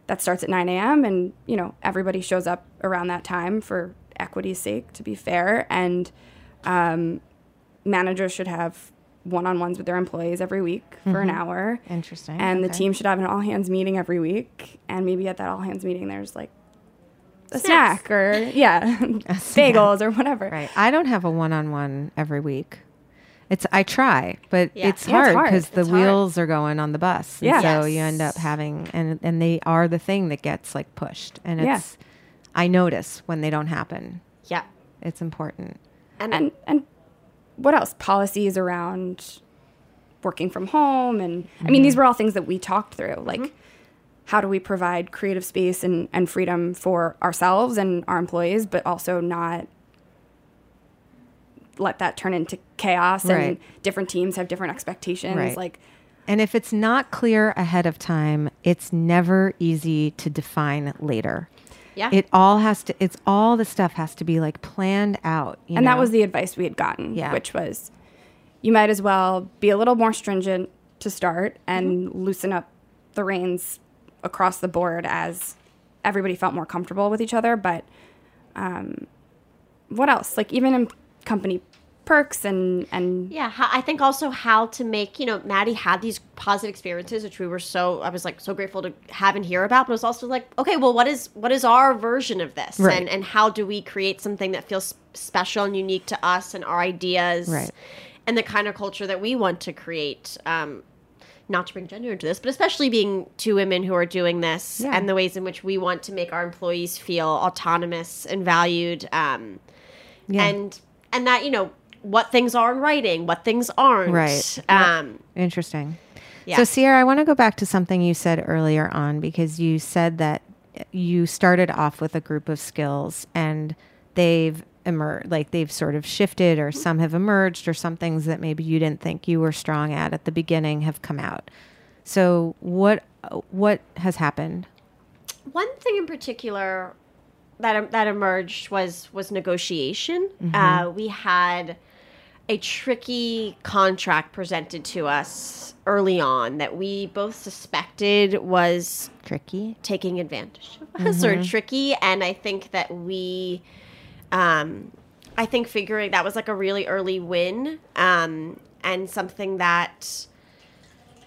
that starts at nine a.m. And, you know, everybody shows up around that time for equity's sake, to be fair. And um, managers should have one-on-ones with their employees every week for mm-hmm. an hour. Interesting. And okay. the team should have an all-hands meeting every week. And maybe at that all-hands meeting, there's like a Snacks. snack or, yeah, bagels or whatever. Right. I don't have a one-on-one every week. It's I try, but yeah. it's hard because yeah, the hard. wheels are going on the bus. And yeah. So yes. you end up having, and, and they are the thing that gets like pushed. And it's, yeah. I notice when they don't happen. Yeah. It's important. And and, and what else? Policies around working from home. And mm-hmm. I mean, these were all things that we talked through. Like, mm-hmm. how do we provide creative space and, and freedom for ourselves and our employees, but also not let that turn into chaos right. and different teams have different expectations. Right. Like, and if it's not clear ahead of time, it's never easy to define later. Yeah. It all has to, it's all the stuff has to be like planned out. You and know? That was the advice we had gotten, yeah. which was you might as well be a little more stringent to start and mm-hmm. loosen up the reins across the board as everybody felt more comfortable with each other. But um, what else? Like even in company perks and, and yeah, I think also how to make, you know, Maddie had these positive experiences, which we were so, I was like so grateful to have and hear about, but it was also like, okay, well, what is, what is our version of this? Right. And, and how do we create something that feels special and unique to us and our ideas right. and the kind of culture that we want to create, um, not to bring gender into this, but especially being two women who are doing this yeah. and the ways in which we want to make our employees feel autonomous and valued. Um, yeah. and, and that, you know, what things are in writing, what things aren't. Right. Um, Interesting. Yeah. So, Sierra, I want to go back to something you said earlier on, because you said that you started off with a group of skills and they've emerged, like they've sort of shifted or some have emerged or some things that maybe you didn't think you were strong at at the beginning have come out. So what what has happened? One thing in particular that that emerged was, was negotiation. Mm-hmm. Uh, we had a tricky contract presented to us early on that we both suspected was tricky, taking advantage of us, mm-hmm. or tricky. And I think that we, um, I think figuring that was like a really early win, um, and something that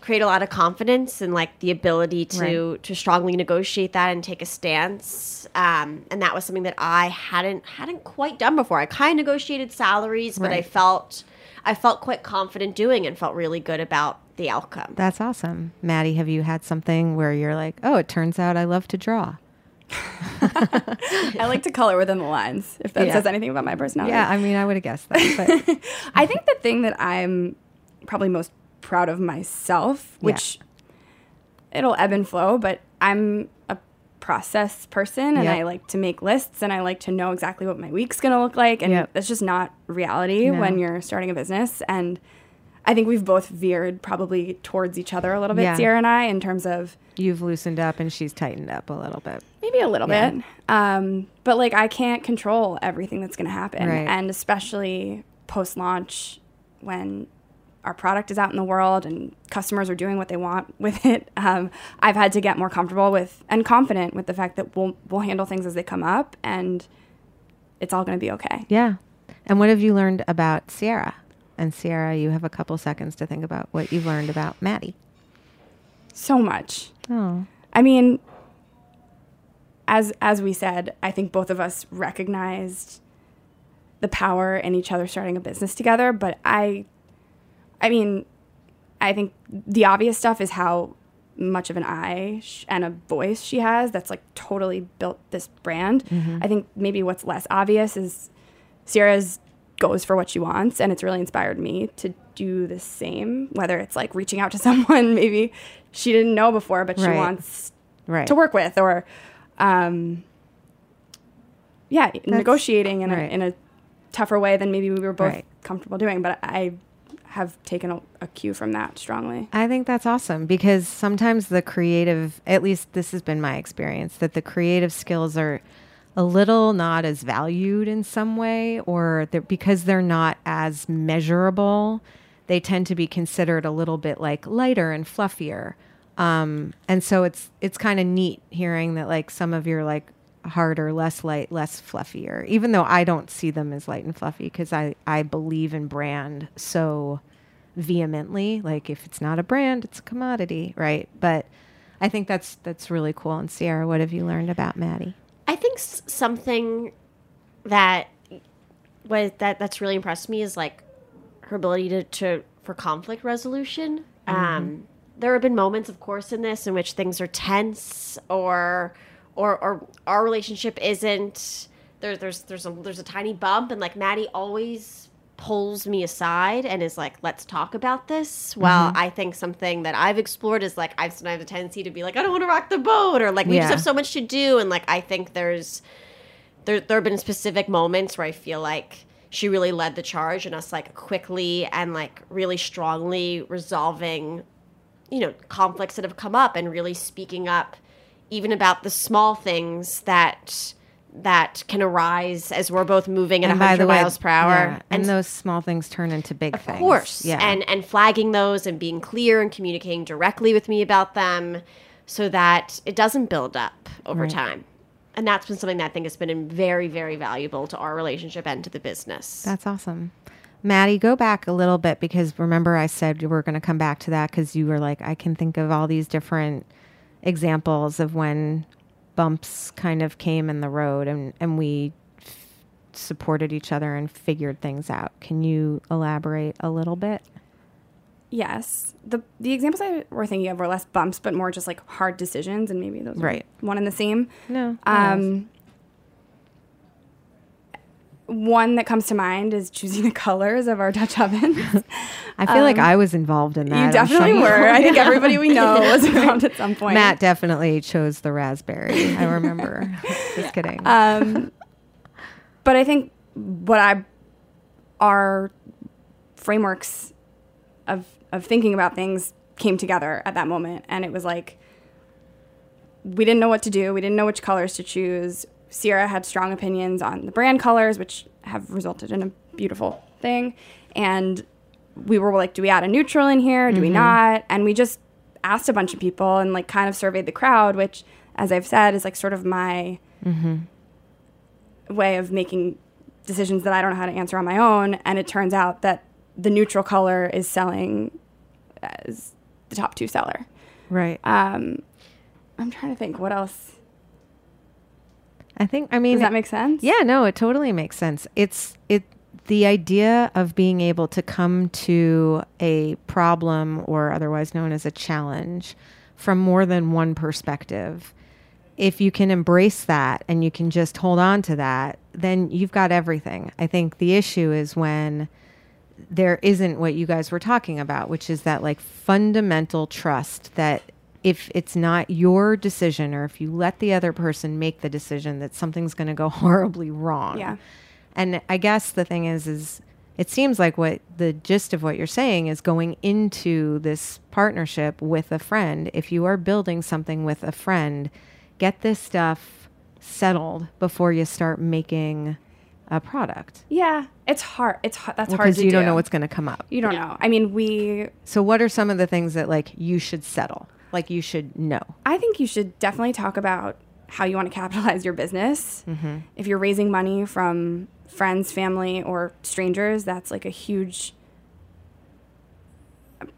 create a lot of confidence and like the ability to right. to strongly negotiate that and take a stance. Um, and that was something that I hadn't hadn't quite done before. I kind of negotiated salaries, but right. I felt I felt quite confident doing and felt really good about the outcome. That's awesome. Maddie, have you had something where you're like, oh, it turns out I love to draw? I like to color within the lines, if that yeah. says anything about my personality. Yeah, I mean, I would have guessed that. But. I think the thing that I'm probably most proud of myself, which yeah. it'll ebb and flow, but I'm a process person, and yep. I like to make lists, and I like to know exactly what my week's going to look like, and yep. that's just not reality no. when you're starting a business. And I think we've both veered probably towards each other a little bit, yeah. Sierra and I, in terms of... You've loosened up and she's tightened up a little bit. Maybe a little yeah. bit. Um, but, like, I can't control everything that's going to happen. Right. And especially post-launch when our product is out in the world and customers are doing what they want with it, um, I've had to get more comfortable with and confident with the fact that we'll, we'll handle things as they come up and it's all going to be okay. Yeah. And what have you learned about Sierra? And Sierra, you have a couple seconds to think about what you've learned about Maddie. So much. Oh. I mean, as as we said, I think both of us recognized the power in each other starting a business together. But I, I mean, I think the obvious stuff is how much of an eye sh- and a voice she has that's like totally built this brand. Mm-hmm. I think maybe what's less obvious is Sierra's goes for what she wants, and it's really inspired me to do the same, whether it's like reaching out to someone maybe she didn't know before but right. she wants right. to work with, or um yeah that's, negotiating in, right. a, in a tougher way than maybe we were both right. comfortable doing. But I have taken a, a cue from that strongly. I think that's awesome, because sometimes the creative, at least this has been my experience, that the creative skills are a little not as valued in some way, or they're, because they're not as measurable, they tend to be considered a little bit like lighter and fluffier. Um, and so it's it's kind of neat hearing that like some of your like harder, less light, less fluffier, even though I don't see them as light and fluffy, because I, I believe in brand so vehemently. Like if it's not a brand, it's a commodity, right? But I think that's that's really cool. And Sierra, what have you learned about Maddie? I think something that was that that's really impressed me is like her ability to, to for conflict resolution. Mm-hmm. Um, there have been moments, of course, in this in which things are tense, or or, or our relationship isn't there. There's there's a there's a tiny bump, and like Maddie always pulls me aside and is like, let's talk about this. Mm-hmm. Well, I think something that I've explored is like, I've sometimes a tendency to be like, I don't want to rock the boat, or like, we yeah. just have so much to do. And like, I think there's, there, there have been specific moments where I feel like she really led the charge and us like quickly and like really strongly resolving, you know, conflicts that have come up, and really speaking up even about the small things that that can arise as we're both moving at one hundred miles per hour. Yeah. And, and those small things turn into big things. Of course. Yeah. And, and flagging those and being clear and communicating directly with me about them so that it doesn't build up over right. time. And that's been something that I think has been very, very valuable to our relationship and to the business. That's awesome. Maddie, go back a little bit, because remember I said we were going to come back to that, because you were like, I can think of all these different examples of when bumps kind of came in the road, and, and we f- supported each other and figured things out. Can you elaborate a little bit? Yes. The the examples I were thinking of were less bumps, but more just like hard decisions, and maybe those right. were one and the same. No. Um, one that comes to mind is choosing the colors of our Dutch ovens. I feel um, like I was involved in that. You definitely were. I think everybody we know was involved at some point. Matt definitely chose the raspberry. I remember. Just kidding. Um, but I think what I, our frameworks of of thinking about things came together at that moment. And it was like, we didn't know what to do. We didn't know which colors to choose. Sierra had strong opinions on the brand colors, which have resulted in a beautiful thing. And we were like, do we add a neutral in here? Do mm-hmm. we not? And we just asked a bunch of people and like kind of surveyed the crowd, which, as I've said, is like sort of my mm-hmm. way of making decisions that I don't know how to answer on my own. And it turns out that the neutral color is selling as the top two seller. Right. Um, I'm trying to think what else. I think, I mean, does that it, make sense? Yeah, no, it totally makes sense. It's, it, the idea of being able to come to a problem, or otherwise known as a challenge, from more than one perspective. If you can embrace that and you can just hold on to that, then you've got everything. I think the issue is when there isn't what you guys were talking about, which is that like fundamental trust that if it's not your decision, or if you let the other person make the decision, that something's going to go horribly wrong. Yeah. And I guess the thing is, is it seems like what the gist of what you're saying is going into this partnership with a friend. If you are building something with a friend, get this stuff settled before you start making a product. Yeah, it's hard. It's hard. That's well, hard to do. Because you don't know what's going to come up. You don't yeah. know. I mean, we... So what are some of the things that like you should settle? Like you should know? I think you should definitely talk about how you want to capitalize your business. Mm-hmm. If you're raising money from friends, family, or strangers, that's like a huge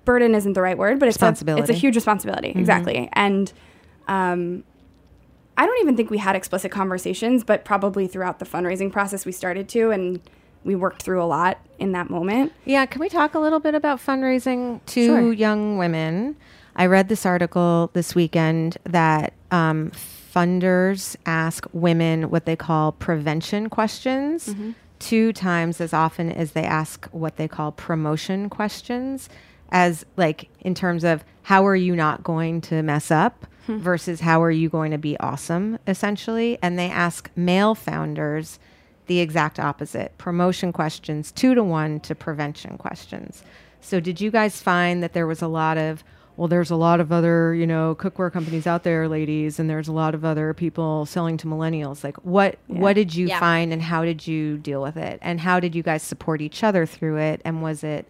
burden isn't the right word, but it's responsibility. A, it's a huge responsibility. Mm-hmm. Exactly. And um, I don't even think we had explicit conversations, but probably throughout the fundraising process we started to, and we worked through a lot in that moment. Yeah. Can we talk a little bit about fundraising to sure. young women? I read this article this weekend that um, funders ask women what they call prevention questions mm-hmm. two times as often as they ask what they call promotion questions, as like in terms of how are you not going to mess up hmm. versus how are you going to be awesome, essentially. And they ask male founders the exact opposite, promotion questions two to one to prevention questions. So did you guys find that there was a lot of, well, there's a lot of other, you know, cookware companies out there, ladies, and there's a lot of other people selling to millennials. Like, what yeah. what did you yeah. find, and how did you deal with it? And how did you guys support each other through it? And was it,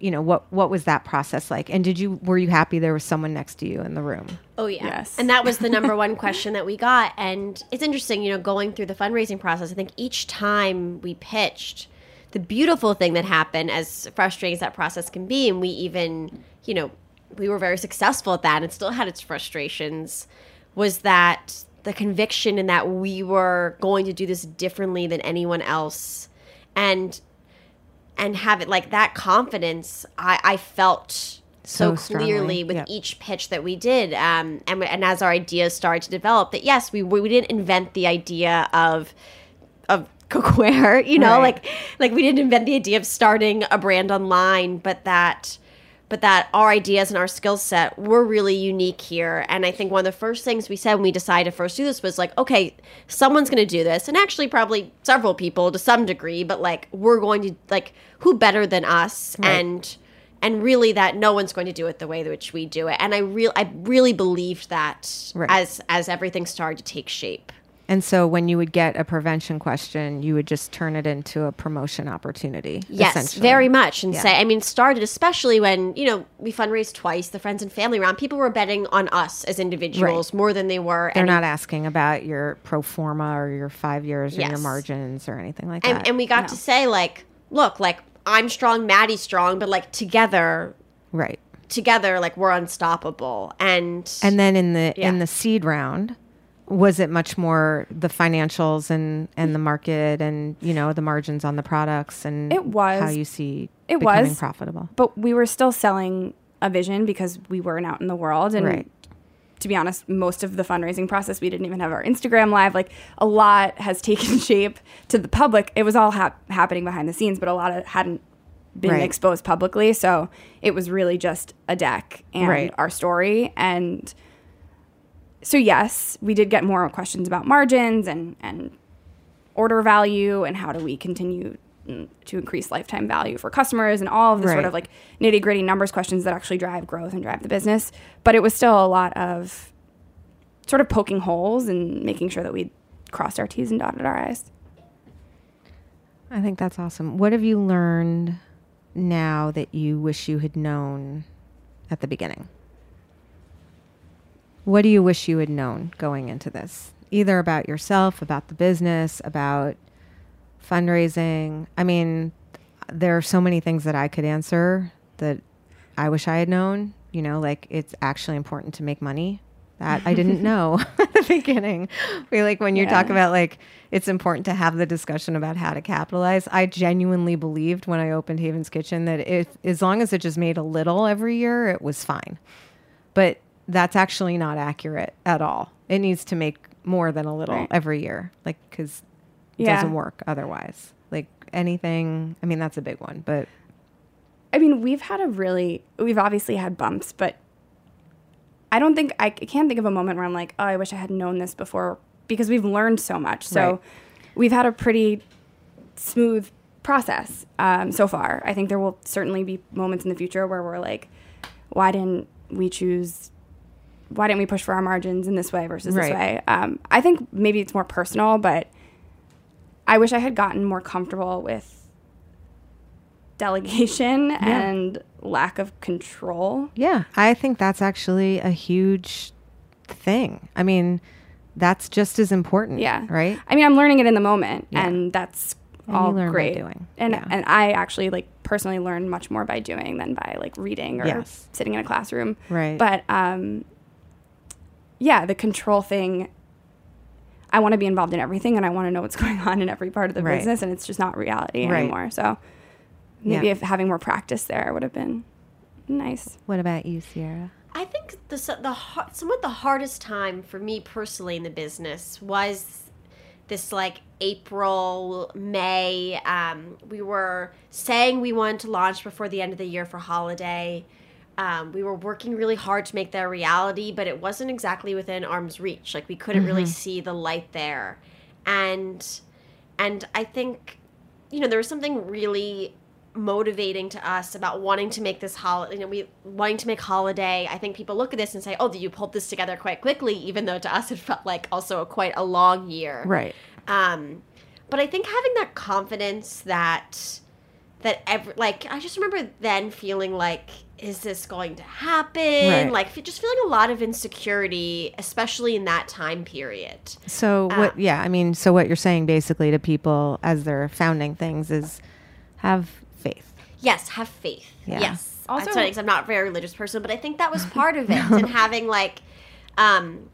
you know, what what was that process like? And did you were you happy there was someone next to you in the room? Oh, yeah. Yes. And that was the number one question that we got. And it's interesting, you know, going through the fundraising process, I think each time we pitched, the beautiful thing that happened, as frustrating as that process can be, and we even, you know, we were very successful at that, and it still had its frustrations, was that the conviction in that we were going to do this differently than anyone else, and and have it like that confidence I, I felt so, so clearly with yep. each pitch that we did. Um, and, and as our ideas started to develop, that yes, we we didn't invent the idea of of cookware, you know, right. like like we didn't invent the idea of starting a brand online, but that... but that our ideas and our skill set were really unique here. And I think one of the first things we said when we decided to first do this was like, okay, someone's going to do this. And actually probably several people to some degree, but like we're going to, like, who better than us? Right. And and really that no one's going to do it the way in which we do it. And I, re- I really believed that right. as as everything started to take shape. And so when you would get a prevention question, you would just turn it into a promotion opportunity. Yes, very much. And yeah. say, I mean, started especially when, you know, we fundraised twice, the friends and family round, people were betting on us as individuals right. more than they were. They're any- not asking about your pro forma or your five years yes. or your margins or anything like and, that. And we got no. to say, like, look, like, I'm strong, Maddie's strong, but like together. Right. Together, like, we're unstoppable. And and then in the yeah. in the seed round. Was it much more the financials and, and the market and, you know, the margins on the products and it was, how you see it becoming was, profitable? But we were still selling a vision because we weren't out in the world. And right. to be honest, most of the fundraising process, we didn't even have our Instagram live. Like a lot has taken shape to the public. It was all ha- happening behind the scenes, but a lot of, hadn't been right. exposed publicly. So it was really just a deck and right. our story and... So yes, we did get more questions about margins and, and order value and how do we continue to increase lifetime value for customers and all of the right. sort of like nitty gritty numbers questions that actually drive growth and drive the business. But it was still a lot of sort of poking holes and making sure that we crossed our T's and dotted our I's. I think that's awesome. What have you learned now that you wish you had known at the beginning? What do you wish you had known going into this? Either about yourself, about the business, about fundraising. I mean, there are so many things that I could answer that I wish I had known. you know, like it's actually important to make money. That I didn't know at the beginning. We like when you yeah. talk about like it's important to have the discussion about how to capitalize. I genuinely believed when I opened Haven's Kitchen that if as long as it just made a little every year, it was fine. But that's actually not accurate at all. It needs to make more than a little right. every year, like because it yeah. doesn't work otherwise. Like anything, I mean, that's a big one. But I mean, we've had a really, we've obviously had bumps, but I don't think, I can't think of a moment where I'm like, oh, I wish I had known this before, because we've learned so much. So right. we've had a pretty smooth process um, so far. I think there will certainly be moments in the future where we're like, why didn't we choose, why didn't we push for our margins in this way versus right. this way? Um, I think maybe it's more personal, but I wish I had gotten more comfortable with delegation yeah. and lack of control. Yeah, I think that's actually a huge thing. I mean, that's just as important. Yeah. Right? I mean, I'm learning it in the moment yeah. and that's and all great. Doing. And yeah. and I actually like personally learn much more by doing than by like reading or yes. sitting in a classroom. Right. But um yeah, the control thing, I want to be involved in everything and I want to know what's going on in every part of the right. business, and it's just not reality right. anymore. So maybe yeah. if having more practice there would have been nice. What about you, Sierra? I think the the somewhat the hardest time for me personally in the business was this like April, May. Um, we were saying we wanted to launch before the end of the year for holiday. Um, we were working really hard to make that a reality, but it wasn't exactly within arm's reach. Like we couldn't mm-hmm. really see the light there, and and I think you know there was something really motivating to us about wanting to make this holiday, you know, we wanting to make holiday. I think people look at this and say, oh, you pulled this together quite quickly, even though to us it felt like also a quite a long year. Right. Um, but I think having that confidence that, that every, like, I just remember then feeling like, is this going to happen? Right. Like just feeling a lot of insecurity, especially in that time period. So um, what, yeah, I mean, so what you're saying basically to people as they're founding things is have faith. Yes, have faith. Yeah. Yes. Also, I'm, sorry, 'cause I'm not a very religious person, but I think that was part of it. And having like, um,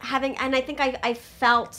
having, and I think I, I felt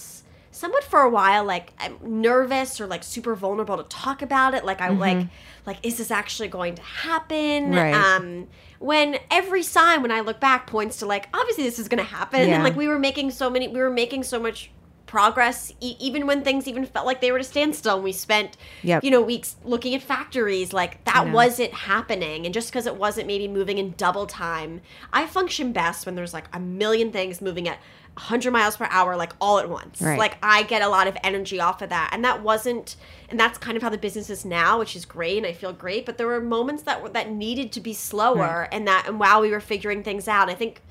somewhat for a while, like I'm nervous or like super vulnerable to talk about it. Like I mm-hmm. like, like, is this actually going to happen? Right. Um, when every sign, when I look back points to like, obviously this is going to happen. Yeah. And like, we were making so many, we were making so much progress e- even when things even felt like they were at a standstill, and we spent yep. you know weeks looking at factories, like that wasn't happening. And just because it wasn't maybe moving in double time, I function best when there's like a million things moving at one hundred miles per hour like all at once. Right. Like I get a lot of energy off of that, and that wasn't, and that's kind of how the business is now, which is great, and I feel great, but there were moments that were that needed to be slower. Right. And that and while we were figuring things out, I think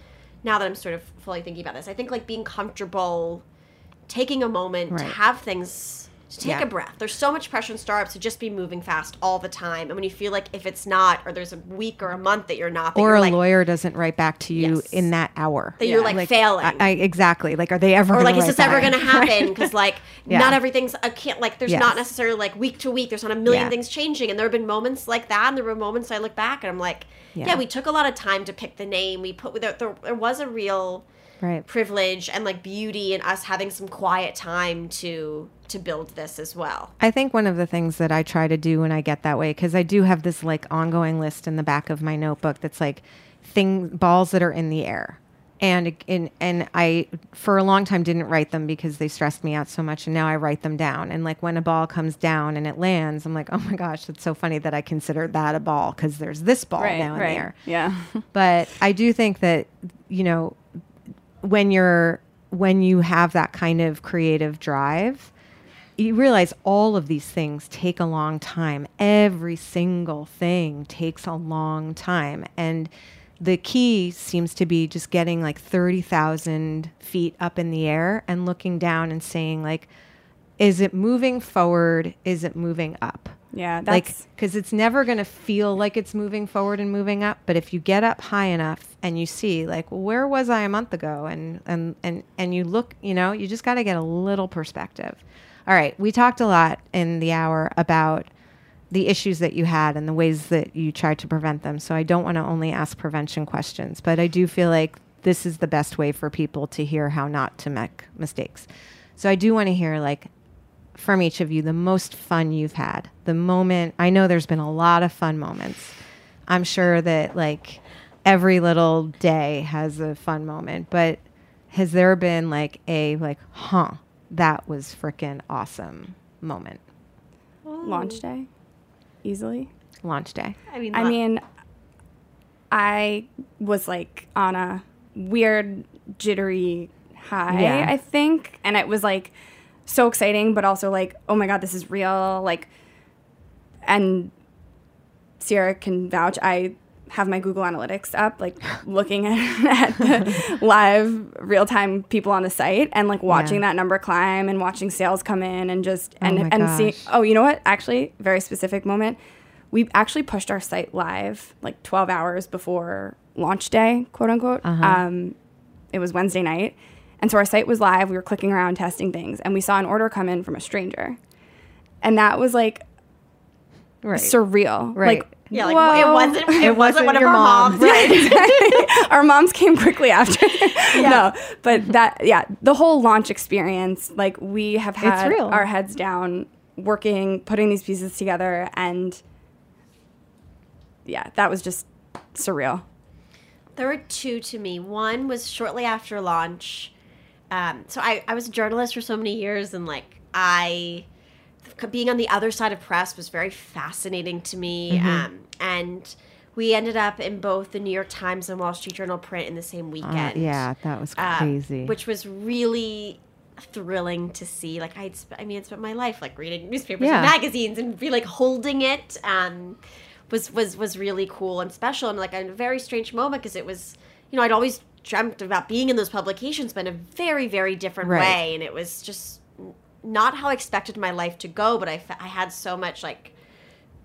now that I'm sort of fully thinking about this, I think like being comfortable taking a moment right. to have things, to take yeah. a breath. There's so much pressure in startups to just be moving fast all the time. And when you feel like if it's not, or there's a week or a month that you're not. That or you're a like, lawyer doesn't write back to you yes. in that hour. That yeah. you're like, like failing. I, I, exactly. Like, are they ever going to Or like, is this back? ever going to happen? Because like, yeah. not everything's, I can't, like, there's yes. not necessarily like week to week. There's not a million yeah. things changing. And there have been moments like that. And there were moments I look back and I'm like, yeah, yeah we took a lot of time to pick the name. We put, there, there, there was a real... Right. privilege and like beauty and us having some quiet time to to build this as well. I think one of the things that I try to do when I get that way, because I do have this like ongoing list in the back of my notebook that's like thing balls that are in the air, and and and I for a long time didn't write them because they stressed me out so much, and now I write them down. And like when a ball comes down and it lands, I'm like, oh my gosh, that's so funny that I considered that a ball because there's this ball right, now in right. the air. Yeah. But I do think that, you know, when you're when you have that kind of creative drive, you realize all of these things take a long time. Every single thing takes a long time, and the key seems to be just getting like thirty thousand feet up in the air and looking down and saying like, is it moving forward? Is it moving up? Yeah, that's like, because it's never going to feel like it's moving forward and moving up. But if you get up high enough and you see like, where was I a month ago? And and and, and you look, you know, you just got to get a little perspective. All right. We talked a lot in the hour about the issues that you had and the ways that you tried to prevent them. So I don't want to only ask prevention questions, but I do feel like this is the best way for people to hear how not to make mistakes. So I do want to hear, like, from each of you, the most fun you've had, the moment. I know there's been a lot of fun moments. I'm sure that, like, every little day has a fun moment, but has there been, like, a, like, huh, that was freaking awesome moment? Launch day, easily. Launch day. I mean, I mean, I was, like, on a weird, jittery high, yeah. I think, and it was, like, so exciting, but also, like, oh my God, this is real. Like, and Sierra can vouch. I have my Google Analytics up, like, looking at, at the live, real-time people on the site and, like, watching yeah. that number climb and watching sales come in and just and oh and seeing. Oh, you know what? Actually, very specific moment. We actually pushed our site live like twelve hours before launch day, quote unquote. Uh-huh. Um, it was Wednesday night, and so our site was live. We were clicking around, testing things, and we saw an order come in from a stranger, and that was like right. surreal, right? Like, yeah, like, whoa. it wasn't it, it wasn't, wasn't one of our mom. moms. Right. Our moms came quickly after. Yeah. No, but that, yeah, the whole launch experience, like, we have had our heads down working, putting these pieces together, and yeah, that was just surreal. There were two to me. One was shortly after launch. Um, so I, I was a journalist for so many years, and, like, I... being on the other side of press was very fascinating to me. Mm-hmm. Um, and we ended up in both the New York Times and Wall Street Journal print in the same weekend. Uh, yeah, that was crazy. Uh, which was really thrilling to see. Like, I'd sp- I mean, I'd spent my life, like, reading newspapers yeah. and magazines, and be, like, holding it um, was, was, was really cool and special, and, like, a very strange moment, because it was, you know, I'd always dreamt about being in those publications, but in a very, very different right. way. And it was just... not how I expected my life to go, but I, fa- I had so much, like,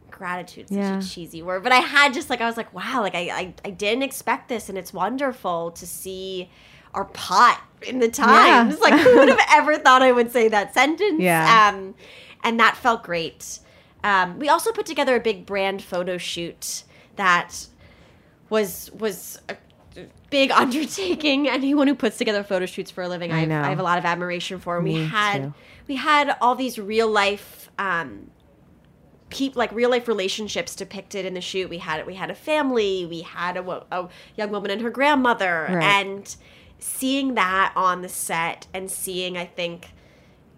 gratitude, such yeah. a cheesy word. But I had just, like, I was like, wow, like, I, I, I didn't expect this, and it's wonderful to see our pot in the Times. Yeah. Like, who would have ever thought I would say that sentence? Yeah. Um, and that felt great. Um, we also put together a big brand photo shoot that was was – big undertaking. Anyone who puts together photo shoots for a living, I, I, I have a lot of admiration for. And we had too. we had all these real life, um, peop, like real life relationships depicted in the shoot. We had we had a family, we had a, a young woman and her grandmother, right. and seeing that on the set and seeing, I think,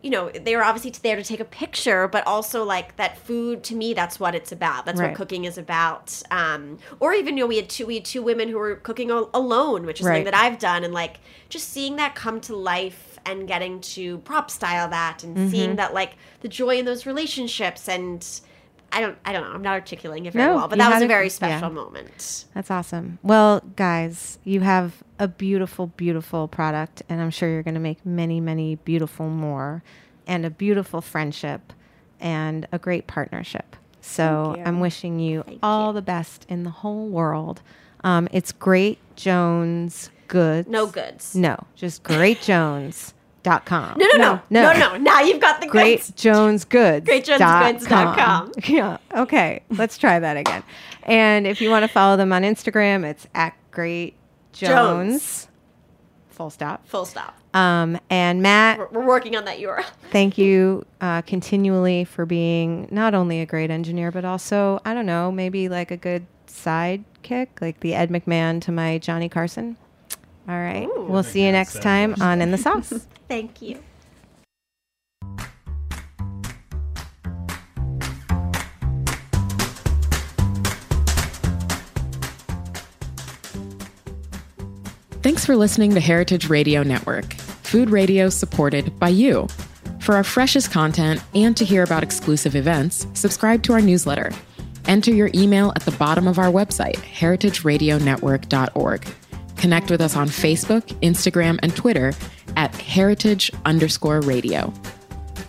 you know, they were obviously there to take a picture, but also, like, that food, to me, that's what it's about. That's right. what cooking is about. Um, or even, you know, we had two we had two women who were cooking al- alone, which is right. something that I've done. And, like, just seeing that come to life and getting to prop style that and mm-hmm. seeing that, like, the joy in those relationships. And I don't I don't know. I'm not articulating it very no, well, but that was a very a, special yeah. moment. That's awesome. Well, guys, you have a beautiful, beautiful product, and I'm sure you're going to make many, many beautiful more, and a beautiful friendship and a great partnership. So I'm wishing you Thank all you. the best in the whole world. Um, it's Great Jones Goods. No goods. No, just Great Jones. Dot com. No, no, no, no, no, no. Now you've got the Great goods. Jones Goods. Great Jones Goods dot com. Yeah. Okay. Let's try that again. And if you want to follow them on Instagram, it's at Great Jones. Jones. Full stop. Full stop. Um, and Matt, we're, we're working on that U R L. Thank you uh, continually for being not only a great engineer, but also, I don't know, maybe like a good sidekick, like the Ed McMahon to my Johnny Carson. All right. Ooh, we'll see you next so time much. on In the Sauce. Thank you. Thanks for listening to Heritage Radio Network, food radio supported by you. For our freshest content and to hear about exclusive events, subscribe to our newsletter. Enter your email at the bottom of our website, heritage radio network dot org. Connect with us on Facebook, Instagram, and Twitter at heritage underscore radio.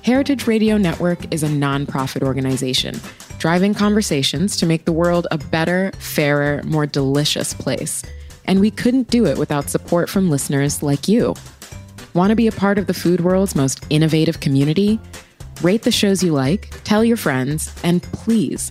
Heritage Radio Network is a nonprofit organization driving conversations to make the world a better, fairer, more delicious place. And we couldn't do it without support from listeners like you. Want to be a part of the food world's most innovative community? rate the shows you like, tell your friends, and please